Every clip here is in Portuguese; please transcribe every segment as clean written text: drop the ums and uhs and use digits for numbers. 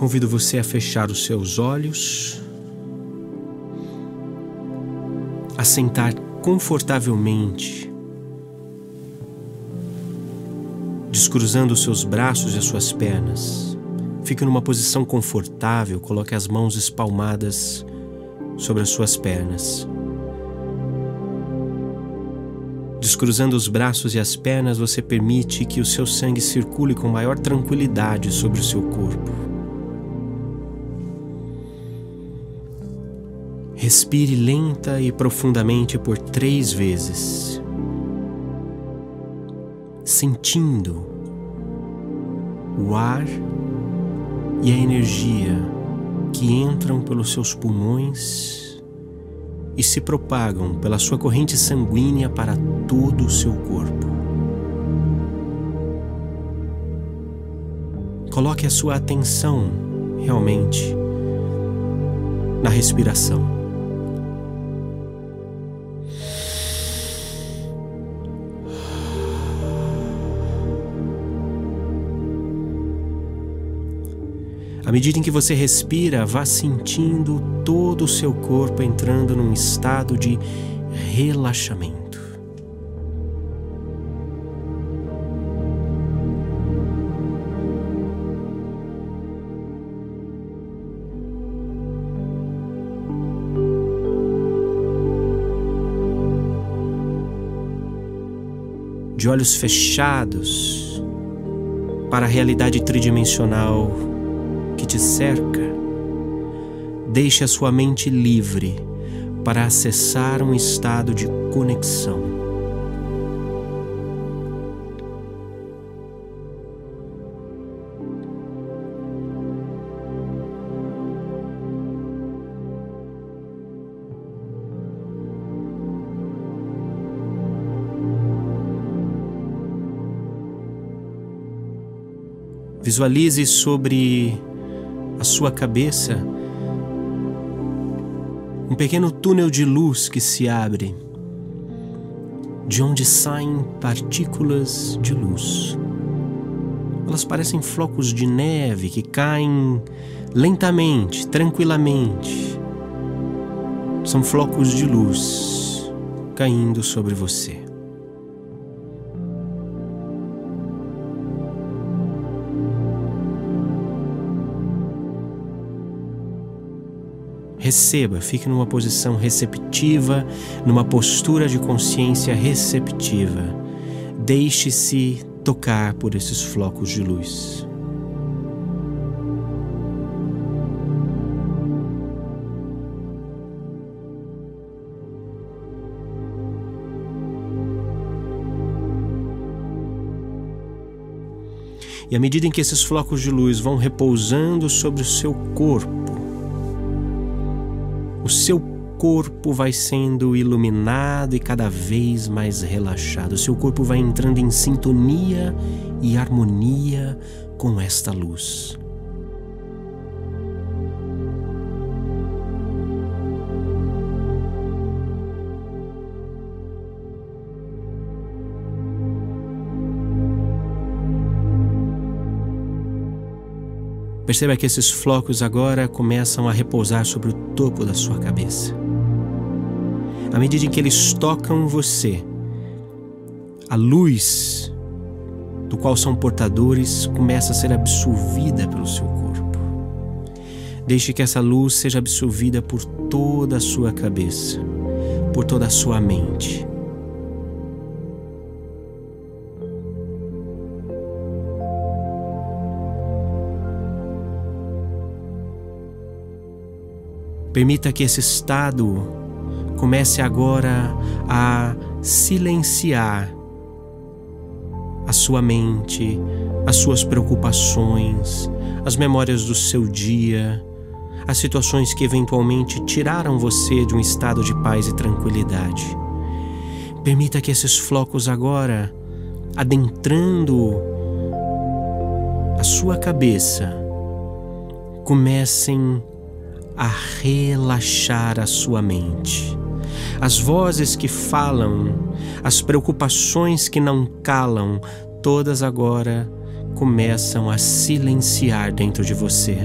Convido você a fechar os seus olhos, a sentar confortavelmente, descruzando os seus braços e as suas pernas. Fique numa posição confortável, coloque as mãos espalmadas sobre as suas pernas. Descruzando os braços e as pernas, você permite que o seu sangue circule com maior tranquilidade sobre o seu corpo. Respire lenta e profundamente por 3 vezes, sentindo o ar e a energia que entram pelos seus pulmões e se propagam pela sua corrente sanguínea para todo o seu corpo. Coloque a sua atenção, realmente, na respiração. À medida em que você respira, vá sentindo todo o seu corpo entrando num estado de relaxamento. De olhos fechados para a realidade tridimensional que te cerca, deixe a sua mente livre para acessar um estado de conexão. Visualize sobre a sua cabeça um pequeno túnel de luz que se abre, de onde saem partículas de luz. Elas parecem flocos de neve que caem lentamente, tranquilamente. São flocos de luz caindo sobre você. Receba, fique numa posição receptiva, numa postura de consciência receptiva. Deixe-se tocar por esses flocos de luz. E à medida em que esses flocos de luz vão repousando sobre o seu corpo, o seu corpo vai sendo iluminado e cada vez mais relaxado. O seu corpo vai entrando em sintonia e harmonia com esta luz. Perceba que esses flocos agora começam a repousar sobre o topo da sua cabeça. À medida em que eles tocam você, a luz do qual são portadores começa a ser absorvida pelo seu corpo. Deixe que essa luz seja absorvida por toda a sua cabeça, por toda a sua mente. Permita que esse estado comece agora a silenciar a sua mente, as suas preocupações, as memórias do seu dia, as situações que eventualmente tiraram você de um estado de paz e tranquilidade. Permita que esses flocos agora, adentrando a sua cabeça, comecem a relaxar a sua mente. As vozes que falam, as preocupações que não calam, todas agora começam a silenciar dentro de você.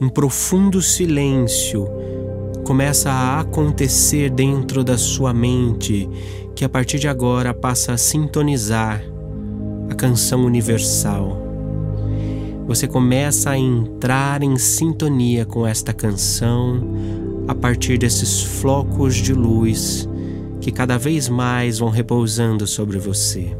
um profundo silêncio começa a acontecer dentro da sua mente, que a partir de agora passa a sintonizar a canção universal. Você começa a entrar em sintonia com esta canção a partir desses flocos de luz que cada vez mais vão repousando sobre você.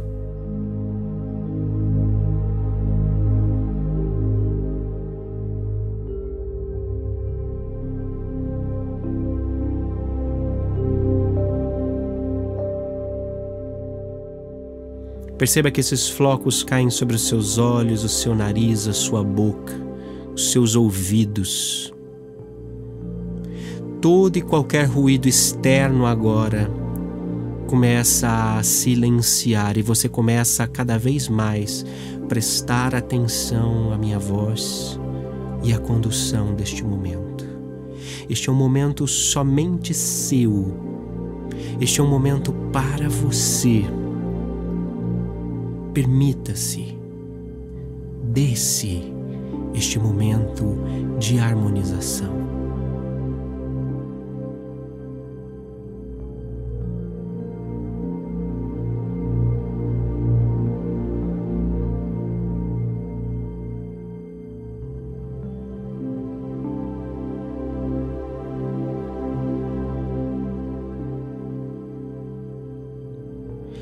Perceba que esses flocos caem sobre os seus olhos, o seu nariz, a sua boca, os seus ouvidos. Todo e qualquer ruído externo agora começa a silenciar e você começa a cada vez mais prestar atenção à minha voz e à condução deste momento. Este é um momento somente seu. Este é um momento para você. Permita-se, desse este momento de harmonização.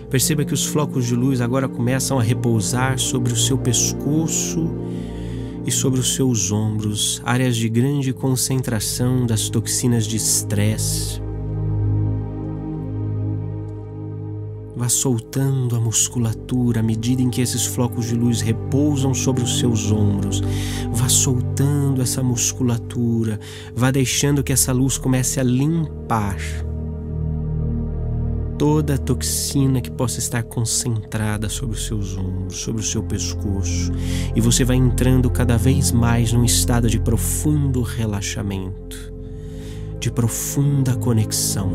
Perceba que os flocos de luz agora começam a repousar sobre o seu pescoço e sobre os seus ombros, áreas de grande concentração das toxinas de estresse. Vá soltando a musculatura à medida em que esses flocos de luz repousam sobre os seus ombros. Vá soltando essa musculatura, vá deixando que essa luz comece a limpar toda a toxina que possa estar concentrada sobre os seus ombros, sobre o seu pescoço, e você vai entrando cada vez mais num estado de profundo relaxamento, de profunda conexão.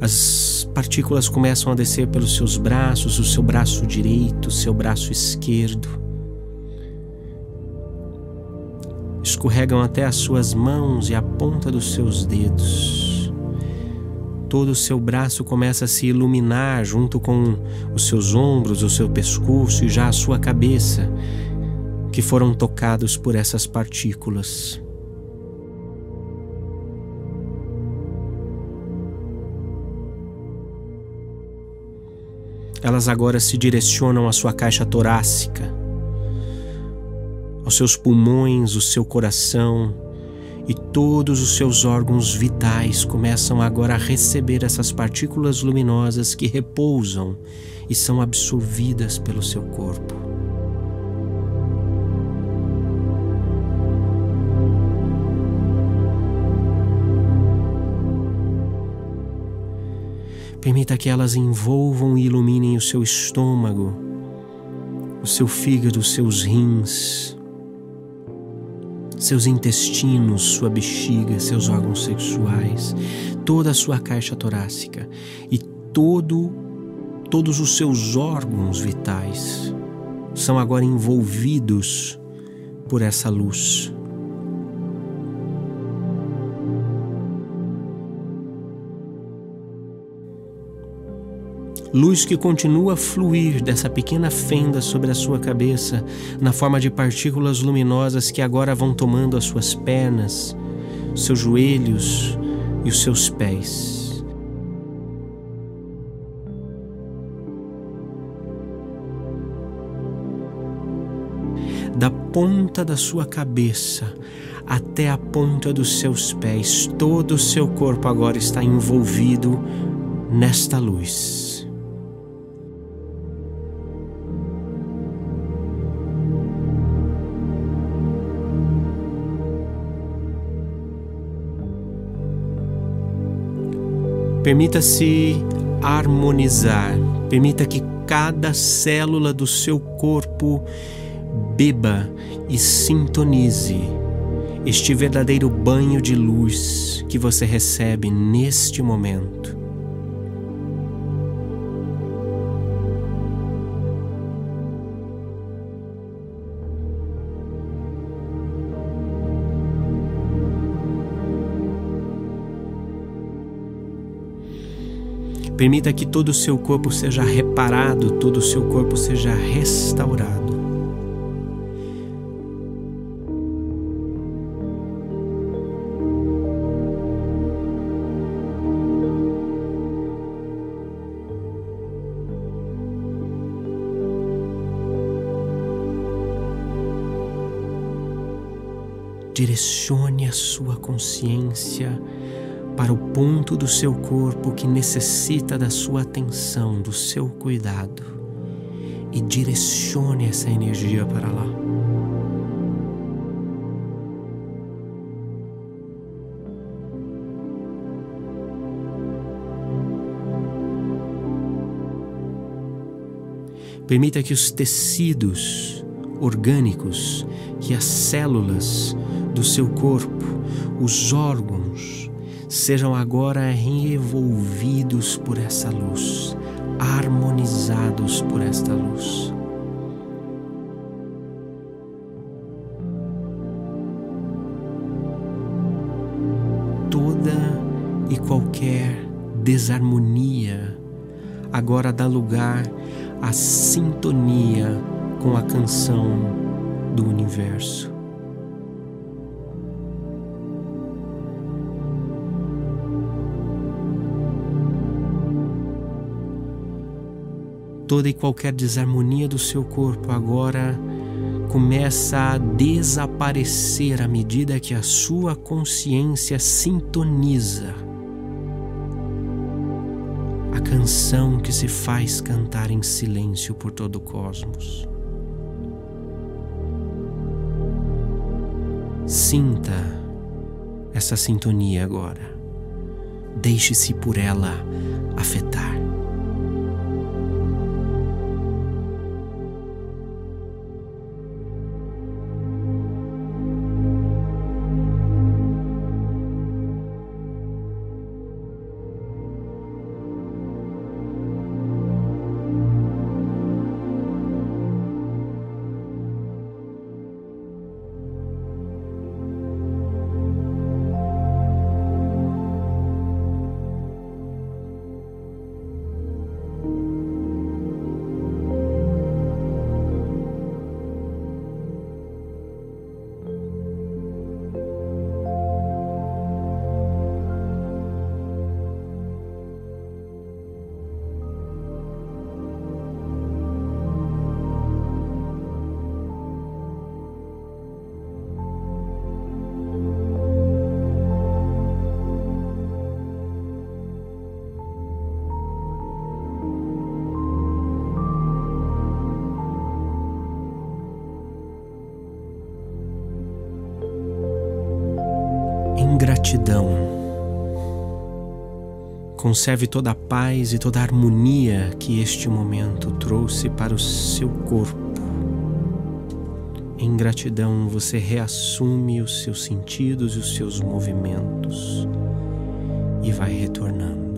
As partículas começam a descer pelos seus braços, o seu braço direito, o seu braço esquerdo. Escorregam até as suas mãos e a ponta dos seus dedos. Todo o seu braço começa a se iluminar junto com os seus ombros, o seu pescoço e já a sua cabeça, que foram tocados por essas partículas. Elas agora se direcionam à sua caixa torácica, aos seus pulmões, o seu coração, e todos os seus órgãos vitais começam agora a receber essas partículas luminosas que repousam e são absorvidas pelo seu corpo. Permita que elas envolvam e iluminem o seu estômago, o seu fígado, os seus rins, seus intestinos, sua bexiga, seus órgãos sexuais, toda a sua caixa torácica e todos os seus órgãos vitais são agora envolvidos por essa luz. Luz que continua a fluir dessa pequena fenda sobre a sua cabeça, na forma de partículas luminosas que agora vão tomando as suas pernas, seus joelhos e os seus pés. Da ponta da sua cabeça até a ponta dos seus pés, todo o seu corpo agora está envolvido nesta luz. Permita-se harmonizar, permita que cada célula do seu corpo beba e sintonize este verdadeiro banho de luz que você recebe neste momento. Permita que todo o seu corpo seja reparado, todo o seu corpo seja restaurado. Direcione a sua consciência para o ponto do seu corpo que necessita da sua atenção, do seu cuidado, e direcione essa energia para lá. Permita que os tecidos orgânicos, que as células do seu corpo, os órgãos, sejam agora envolvidos por essa luz, harmonizados por esta luz. Toda e qualquer desarmonia agora dá lugar à sintonia com a canção do universo. Toda e qualquer desarmonia do seu corpo agora começa a desaparecer à medida que a sua consciência sintoniza a canção que se faz cantar em silêncio por todo o cosmos. Sinta essa sintonia agora. Deixe-se por ela afetar. Gratidão. Conserve toda a paz e toda a harmonia que este momento trouxe para o seu corpo. Em gratidão, você reassume os seus sentidos e os seus movimentos e vai retornando.